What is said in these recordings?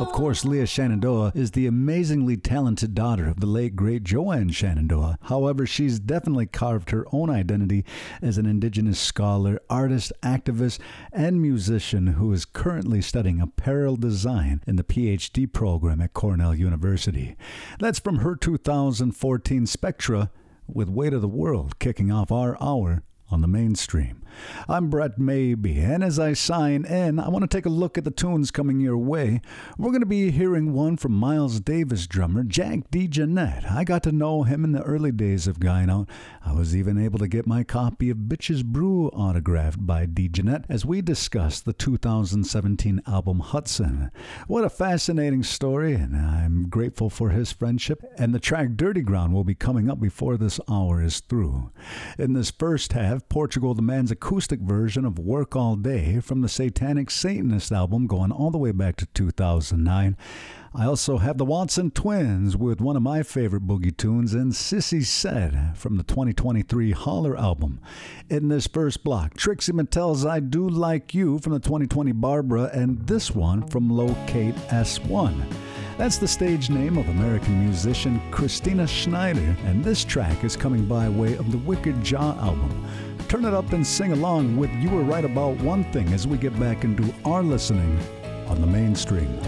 Of course, Leah Shenandoah is the amazingly talented daughter of the late, great Joanne Shenandoah. However, she's definitely carved her own identity as an indigenous scholar, artist, activist, and musician who is currently studying apparel design in the PhD program at Cornell University. That's from her 2014 Spectra with Weight of the World, kicking off our hour on the mainstream. I'm Brett Mabee, and as I sign in, I want to take a look at the tunes coming your way. We're going to be hearing one from Miles Davis drummer Jack DeJohnette. I got to know him in the early days of Gyno. I was even able to get my copy of Bitches Brew autographed by DeJohnette as we discussed the 2017 album Hudson. What a fascinating story, and I'm grateful for his friendship, and the track Dirty Ground will be coming up before this hour is through. In this first half, have Portugal the Man's acoustic version of Work All Day from the Satanic Satanist album going all the way back to 2009. I also have the Watson Twins with one of my favorite boogie tunes, and Sissy Said from the 2023 Holler album. In this first block, Trixie Mattel's I Do Like You from the 2020 Barbara, and this one from Locate S1. That's the stage name of American musician Christina Schneider, and this track is coming by way of the Wicked Jaw album. Turn it up and sing along with You Were Right About One Thing as we get back and do our listening on the mainstream.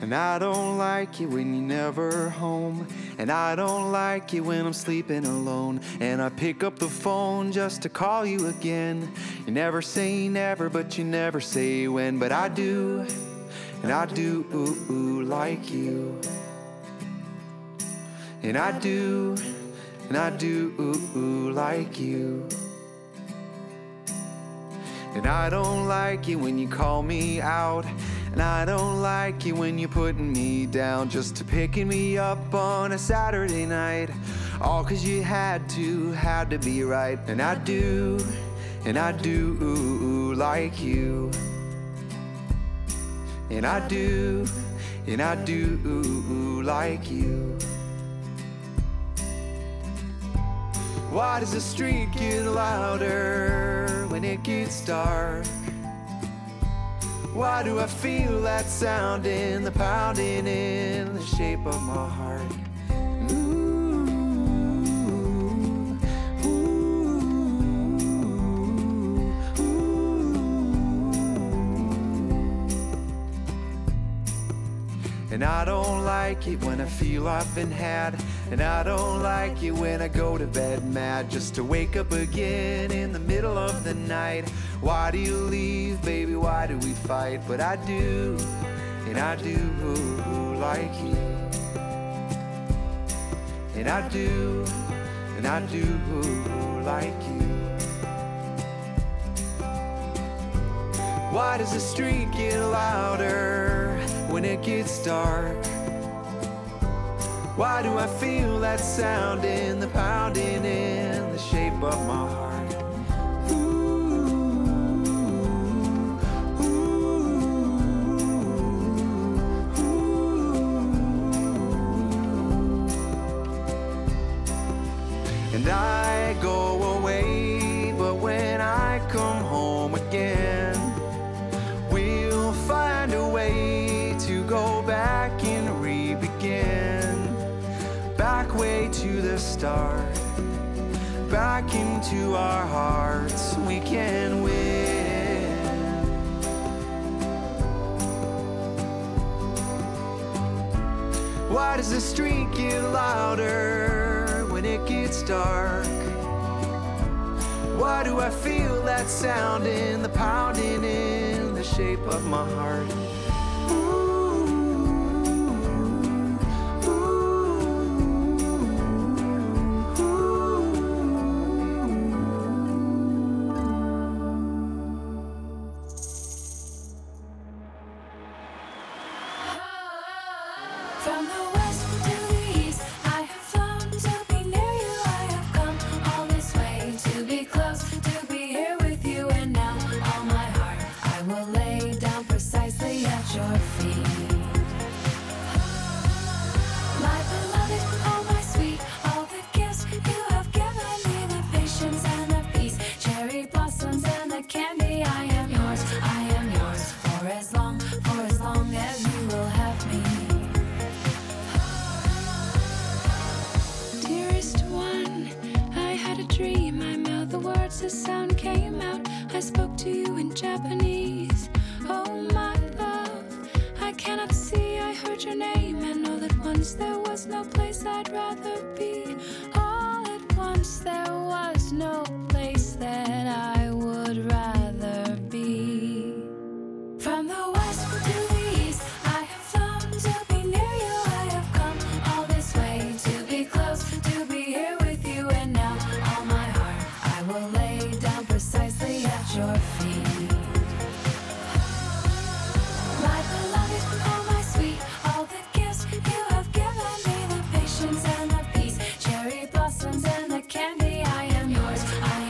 And I don't like it when you're never home, and I don't like it when I'm sleeping alone, and I pick up the phone just to call you again. You never say never, but you never say when. But I do, and I do like you. And I do like you. And I don't like it when you call me out, and I don't like it when you're putting me down, just to picking me up on a Saturday night, all 'cause you had to be right. And I do like you. And I do like you. Why does the street get louder when it gets dark? Why do I feel that sound in the pounding in the shape of my heart? And I don't like it when I feel I've been had. And I don't like it when I go to bed mad, just to wake up again in the middle of the night. Why do you leave, baby? Why do we fight? But I do, and I do like you. And I do like you. Why does the street get louder when it gets dark? Why do I feel that sound in the pounding in the shape of my heart? Ooh, ooh, ooh, ooh. And I go away, but when I come home again, we'll find a way to go back and re-begin. Back way to the start, back into our hearts, we can win. Why does the street get louder when it gets dark? Why do I feel that sound in the pounding in the shape of my heart? And the candy, I am yours. I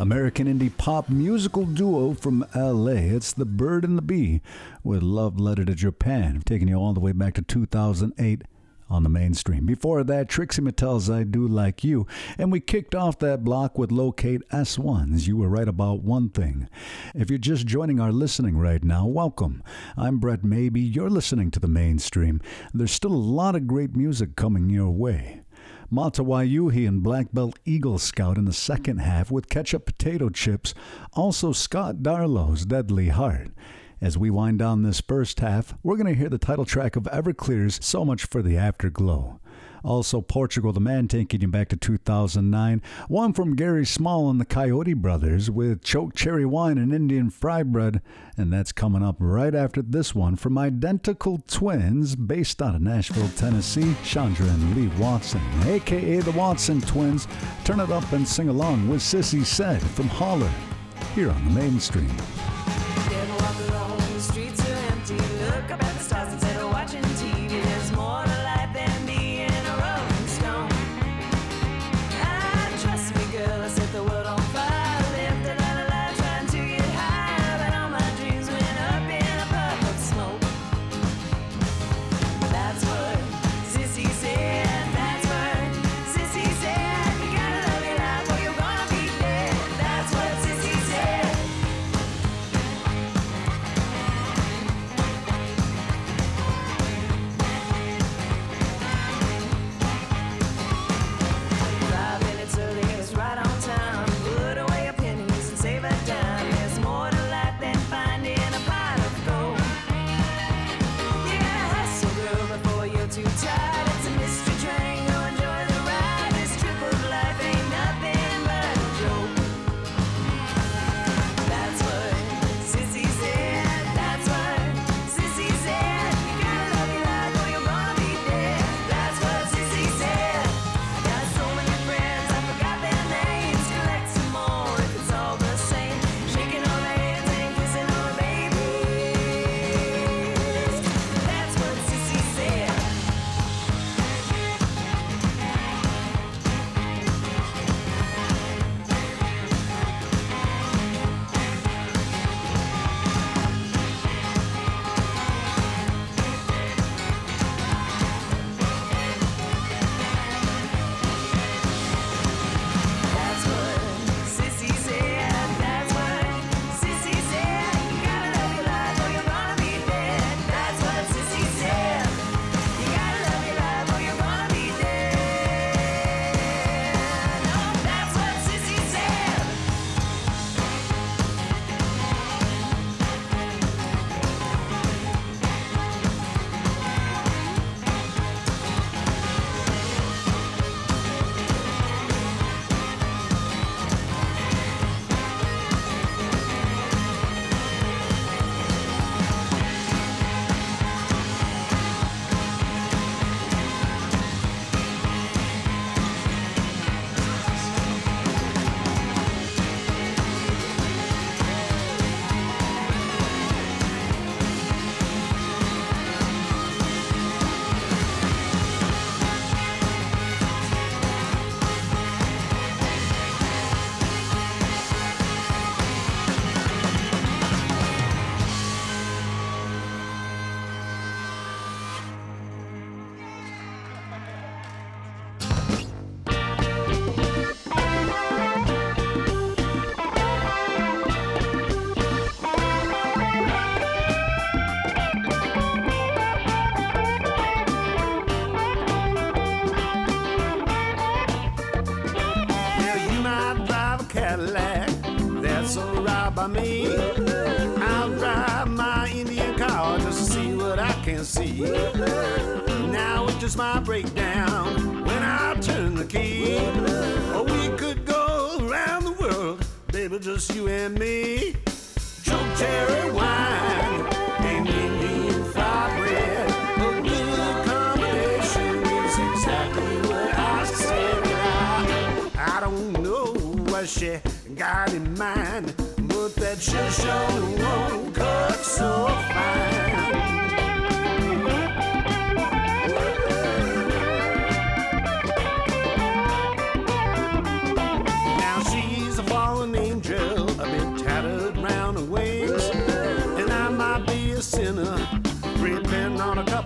American indie pop musical duo from LA. It's The Bird and the Bee with Love Letter to Japan, taking you all the way back to 2008 on the mainstream. Before that, Trixie Mattel's I Do Like You, and we kicked off that block with Locate S1's You Were Right About One Thing. If you're just joining our listening right now, welcome. I'm Brett Mabee. You're listening to the mainstream. There's still a lot of great music coming your way. Mato Wayuhi and Black Belt Eagle Scout in the second half with Ketchup Potato Chips, also Scott Darlow's Deadly Heart. As we wind down this first half, we're going to hear the title track of Everclear's So Much for the Afterglow. Also, Portugal The Man taking you back to 2009. One from Gary Small and the Coyote Brothers with Choke Cherry Wine and Indian Fry Bread. And that's coming up right after this one from identical twins based out of Nashville, Tennessee, Chandra and Lee Watson, a.k.a. the Watson Twins. Turn it up and sing along with Sissy Said from Holler here on the mainstream.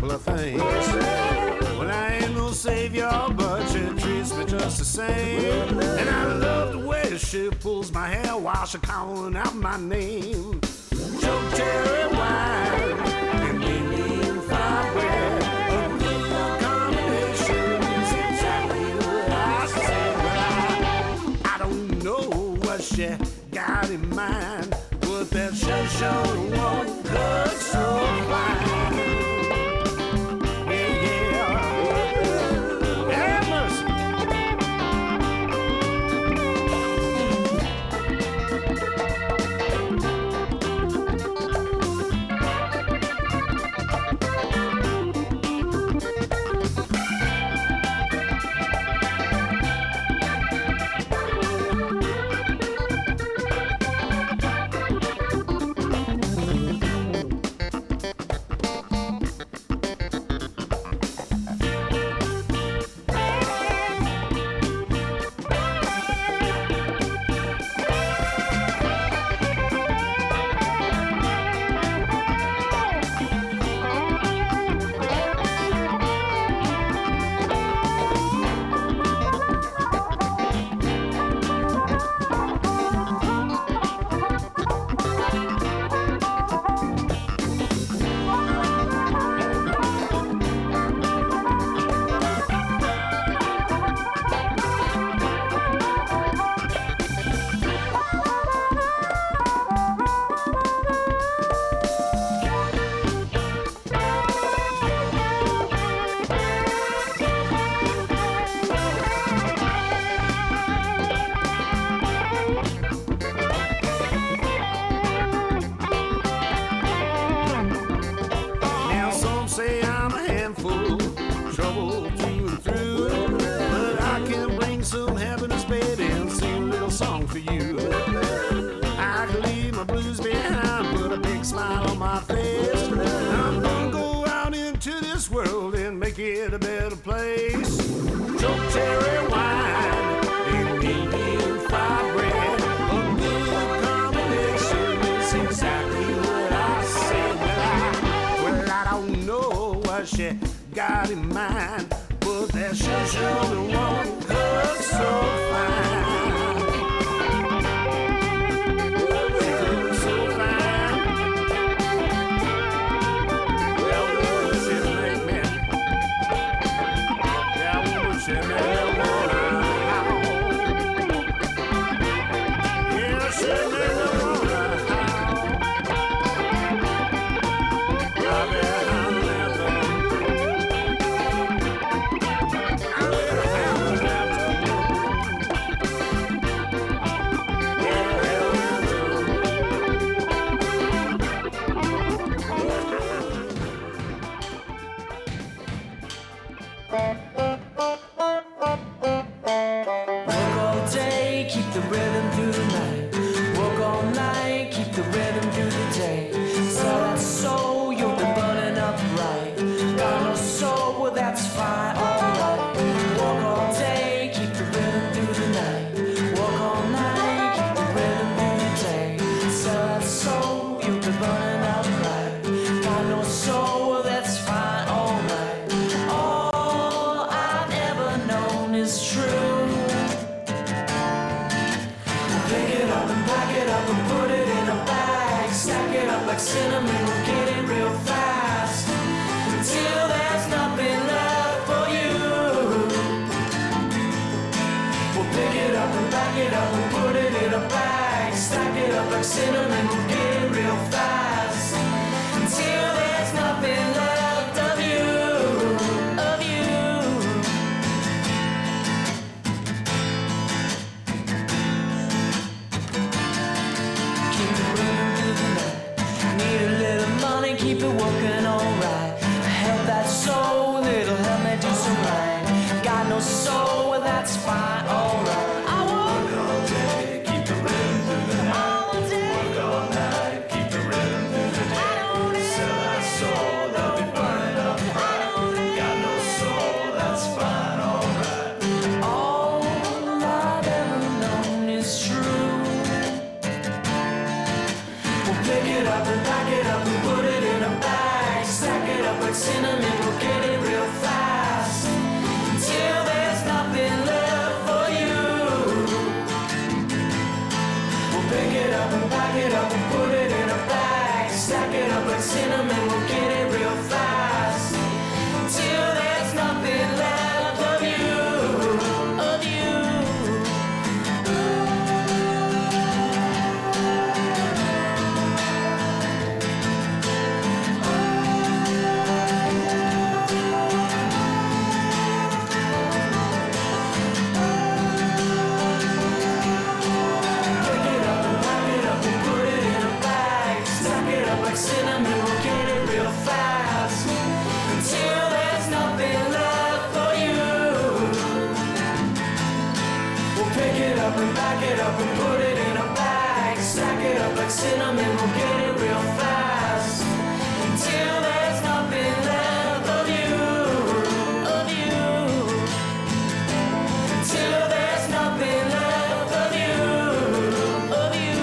couple of things. Well, I ain't no savior, but she treats me just the same. And I love the way she pulls my hair while she's calling out my name. Joe Terry Wine and Lillian Farwell. She got in mind, but that show sure won't look so fine. Yeah, yeah, have Pick it up and pack it up and put it in a bag. Stack it up like cinnamon, we'll get it real fast. Until there's nothing left of you, of you. Until there's nothing left of you, of you.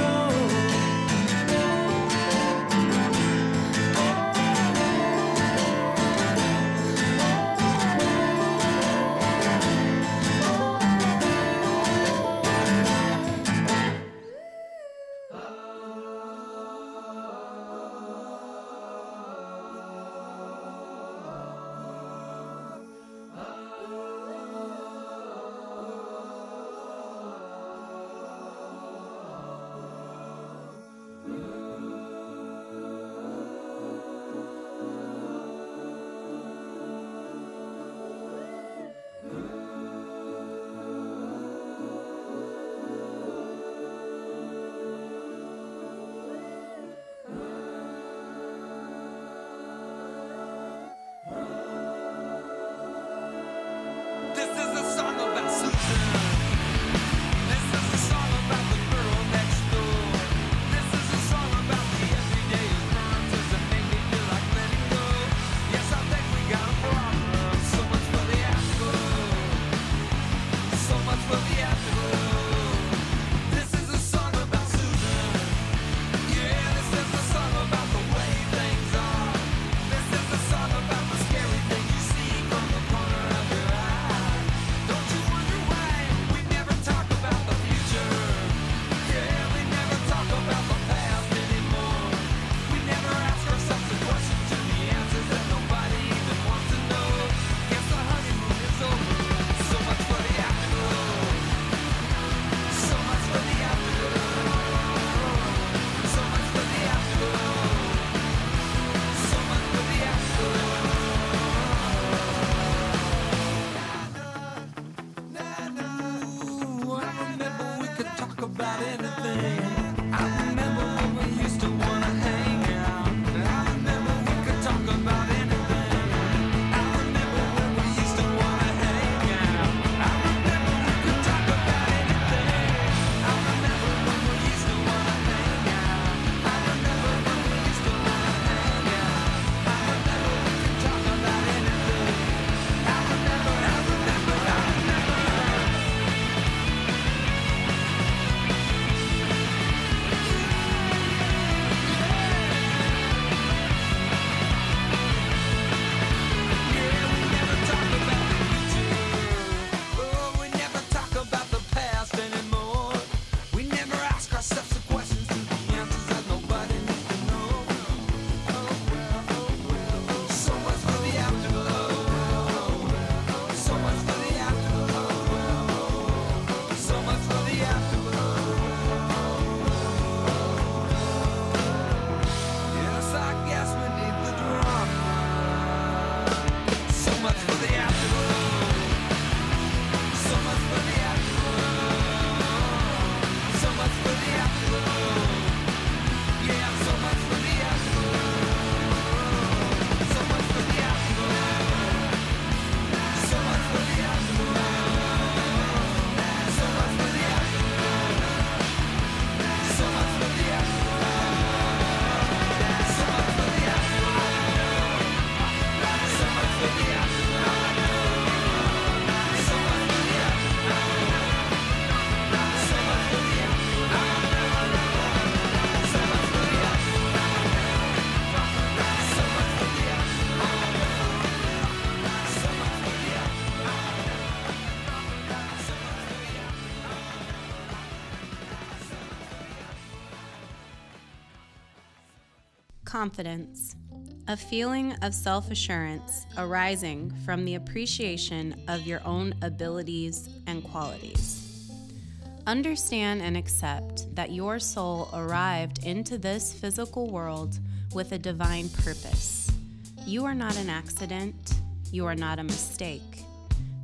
Confidence, a feeling of self-assurance arising from the appreciation of your own abilities and qualities. Understand and accept that your soul arrived into this physical world with a divine purpose. You are not an accident. You are not a mistake.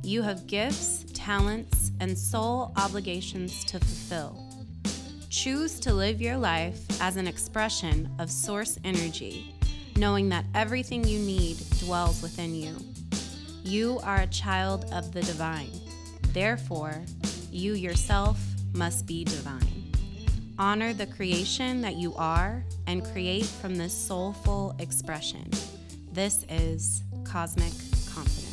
You have gifts, talents, and soul obligations to fulfill. Choose to live your life as an expression of source energy, knowing that everything you need dwells within you. You are a child of the divine. Therefore, You yourself must be divine. Honor the creation that you are and create from this soulful expression. This is Cosmic Confidence.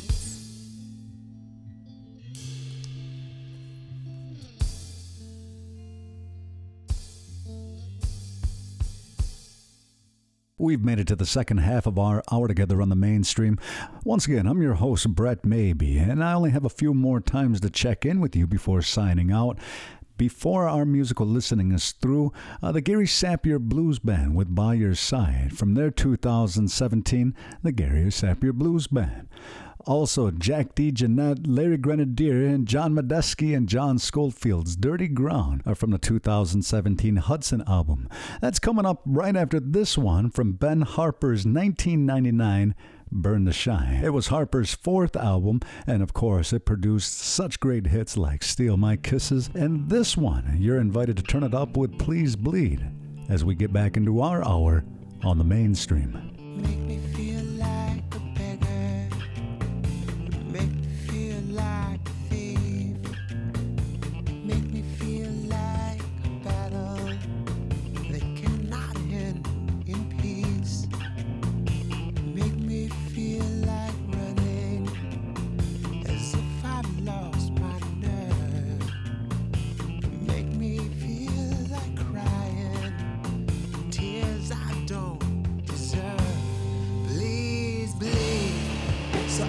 We've made it to the second half of our hour together on the mainstream. Once again, I'm your host, Brett Mabee, and I only have a few more times to check in with you before signing out. Before our musical listening is through, the Gary Sapier Blues Band with By Your Side from their 2017, the Gary Sapier Blues Band. Also, Jack DeJohnette, Larry Grenadier, and John Medeski and John Schofield's Dirty Ground are from the 2017 Hudson album. That's coming up right after this one from Ben Harper's 1999 Burn the Shine. It was Harper's fourth album, and of course it produced such great hits like Steal My Kisses, and this one you're invited to turn it up with Please Bleed as we get back into our hour on the mainstream. Make me feel like a beggar, make me feel like a thief, make me feel like a battle that cannot end in peace. So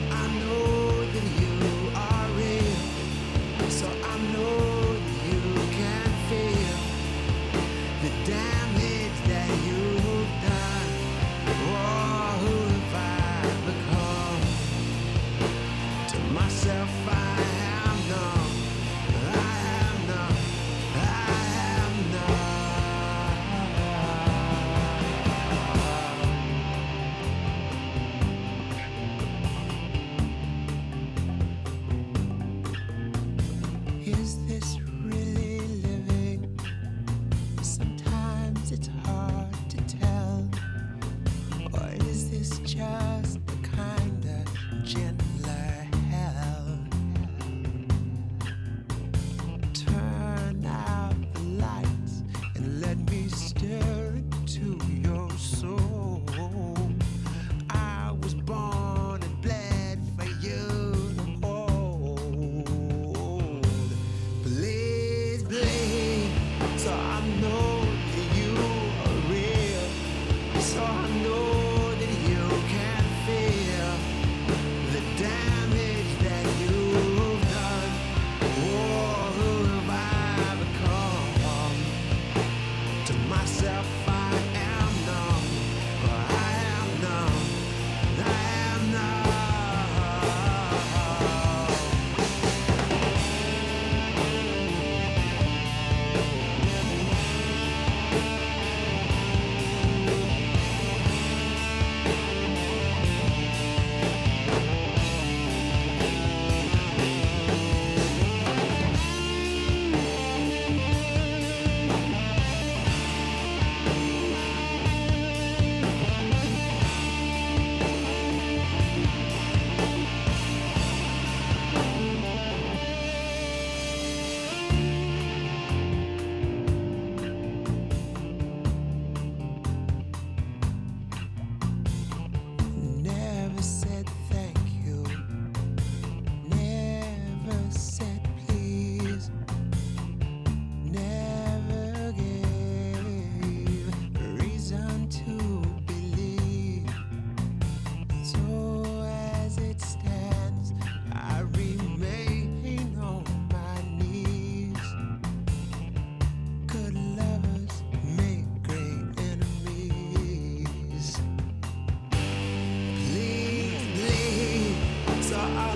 I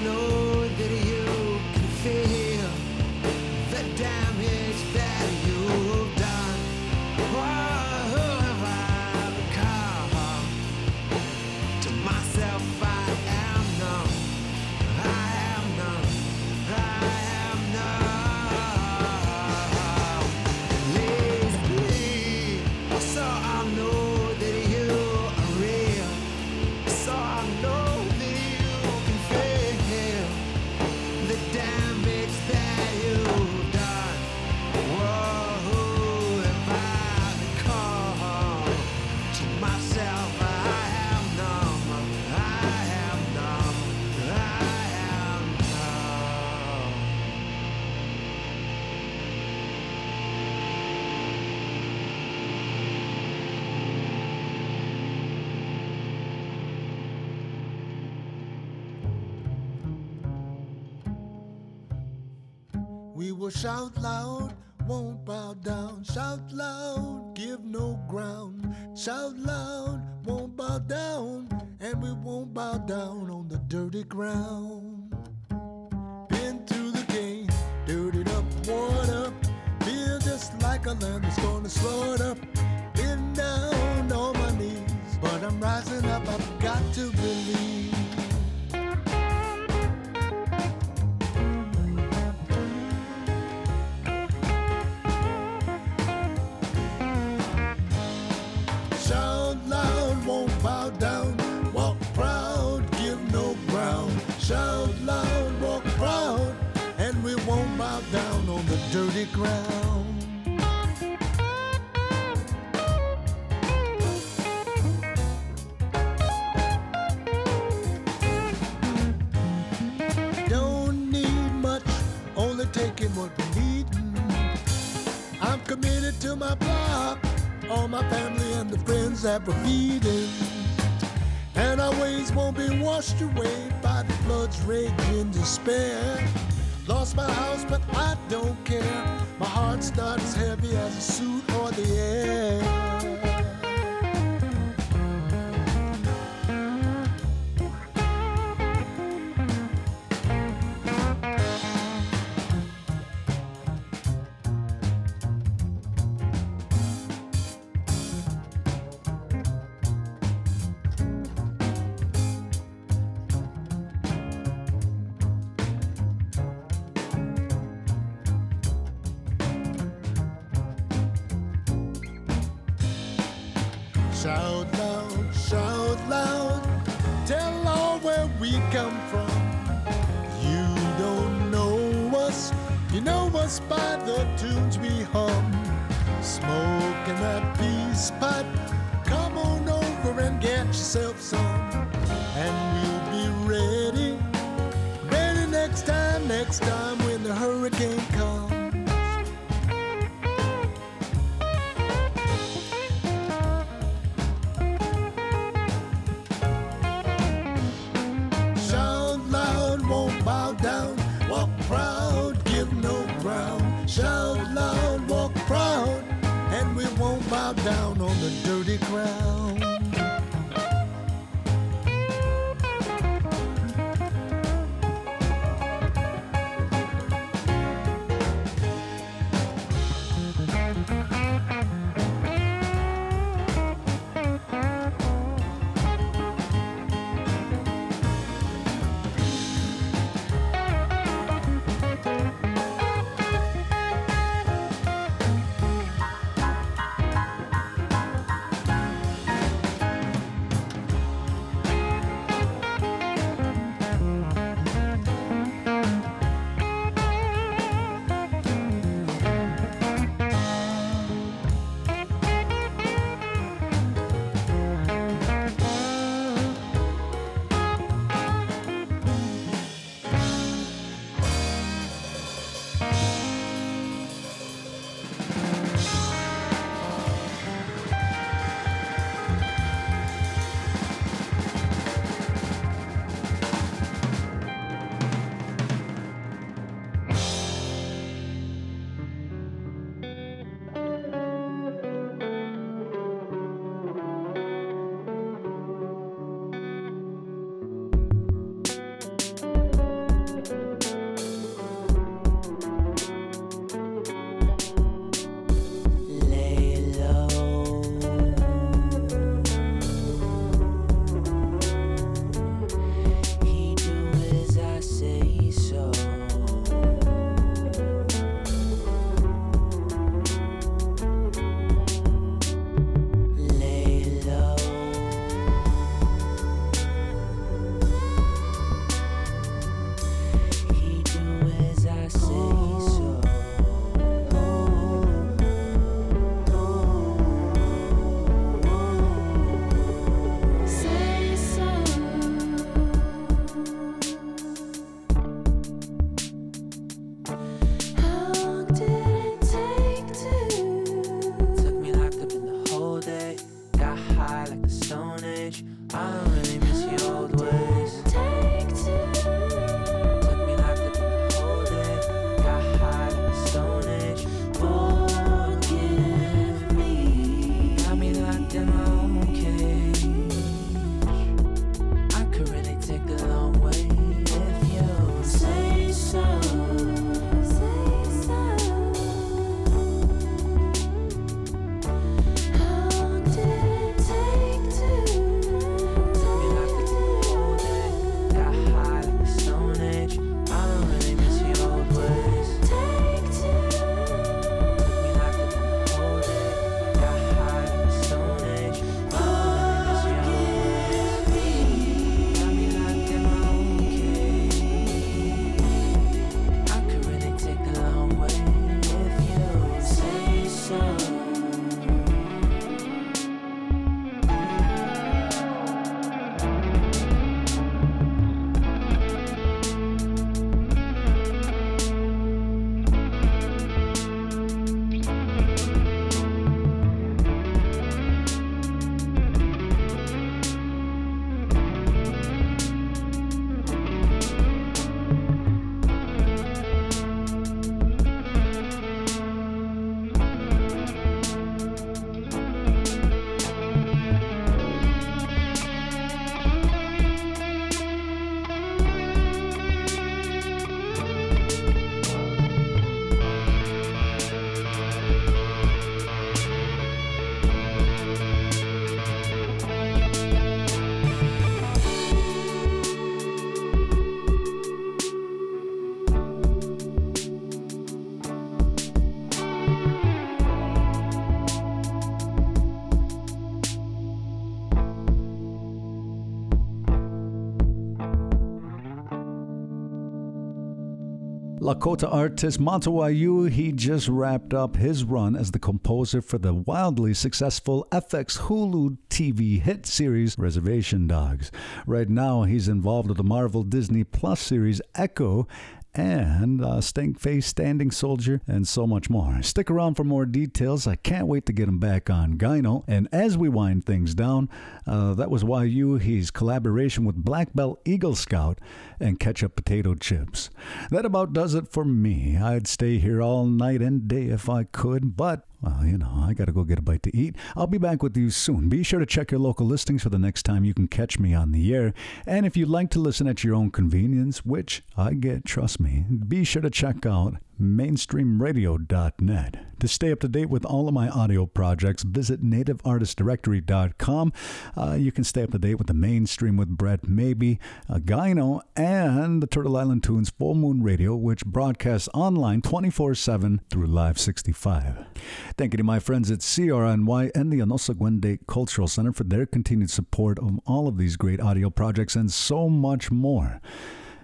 know that you can fail. We will shout loud, won't bow down. Shout loud, give no ground. Shout loud, won't bow down. And we won't bow down on the dirty ground. Been through the game, dirtied up, worn up. Feel just like a lamb that's gonna slaughter. Been down on my knees, but I'm rising up, I've got to believe. Shout loud, won't bow down. Walk proud, give no ground. Shout loud, walk proud, and we won't bow down on the dirty ground. Don't need much, only taking what we need. I'm committed to my block, all my family and the friends that we're feeding. And our ways won't be washed away by the flood's rage and despair. Lost my house, but I don't care. My heart's not as heavy as a suit or the air. Shout loud, tell all where we come from. You don't know us, you know us by the tunes we hum. Smoking that peace pipe, come on over and get yourself some. And we'll be ready, ready next time when the hurricane comes. Bow down, walk proud, give no ground. Shout loud, walk proud, and we won't bow down on the dirty ground. Lakota artist Mato Wayuhi, he just wrapped up his run as the composer for the wildly successful FX Hulu TV hit series Reservation Dogs. Right now, he's involved with the Marvel Disney Plus series Echo and Stink Face, Standing Soldier, and so much more. Stick around for more details. I can't wait to get him back on Gyno. And as we wind things down, that was Wayuhi's collaboration with Black Belt Eagle Scout and Ketchup Potato Chips. That about does it for me. I'd stay here all night and day if I could, but I gotta go get a bite to eat. I'll be back with you soon. Be sure to check your local listings for the next time you can catch me on the air. And if you'd like to listen at your own convenience, which I get, trust me, be sure to check out Mainstreamradio.net. To stay up to date with all of my audio projects, visit nativeartistdirectory.com. You can stay up to date with The Mainstream with Brett Maybe, Gyno, and the Turtle Island Tunes Full Moon Radio, which broadcasts online 24/7 through Live 65. Thank you to my friends at CRNY and the Onosagwende Cultural Center for their continued support of all of these great audio projects and so much more.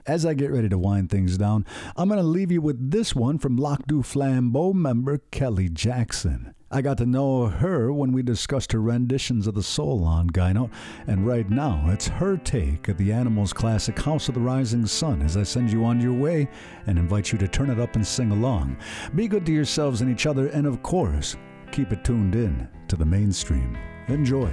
As I get ready to wind things down, I'm going to leave you with this one from Lac du Flambeau member Kelly Jackson. I got to know her when we discussed her renditions of the soul on Gyno, and right now it's her take of the Animals' classic House of the Rising Sun as I send you on your way and invite you to turn it up and sing along. Be good to yourselves and each other, and of course, keep it tuned in to The Mainstream. Enjoy.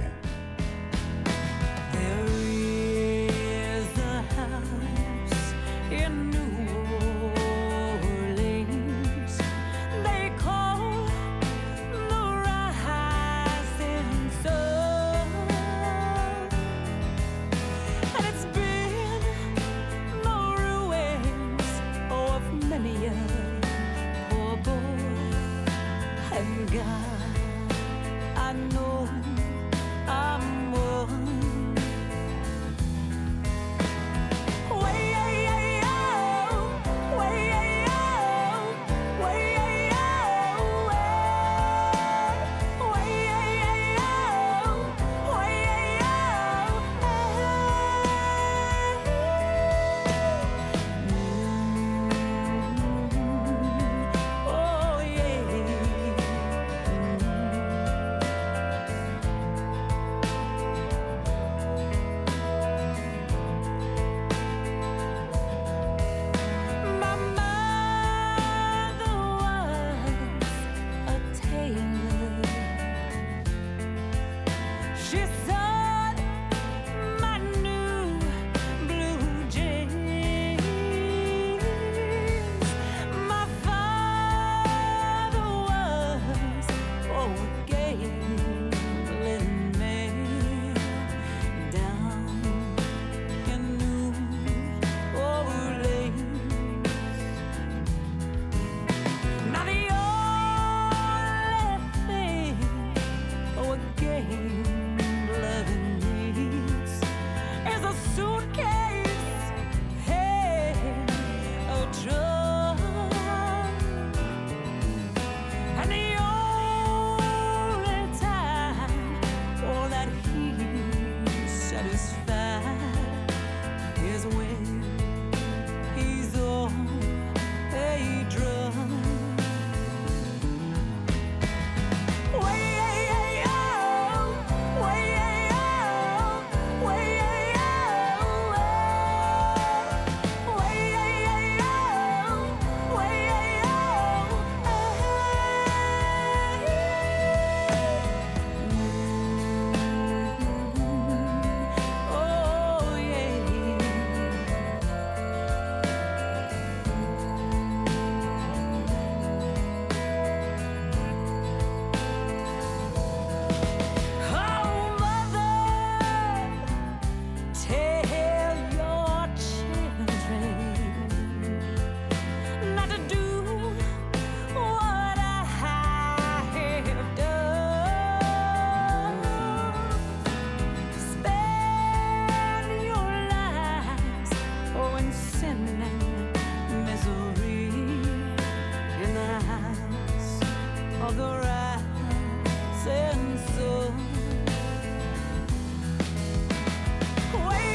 Way,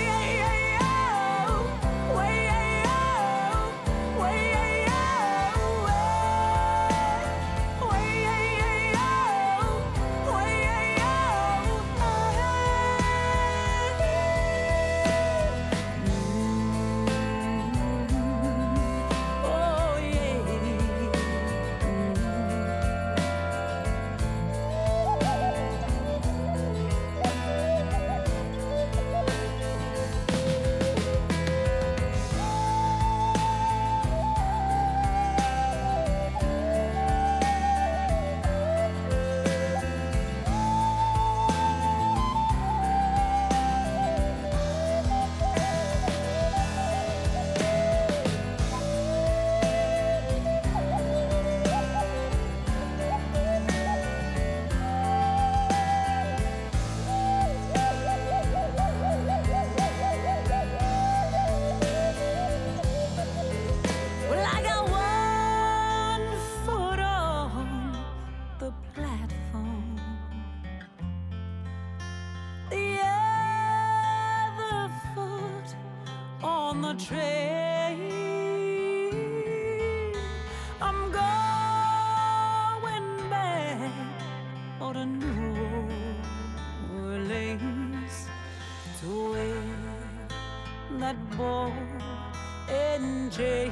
change.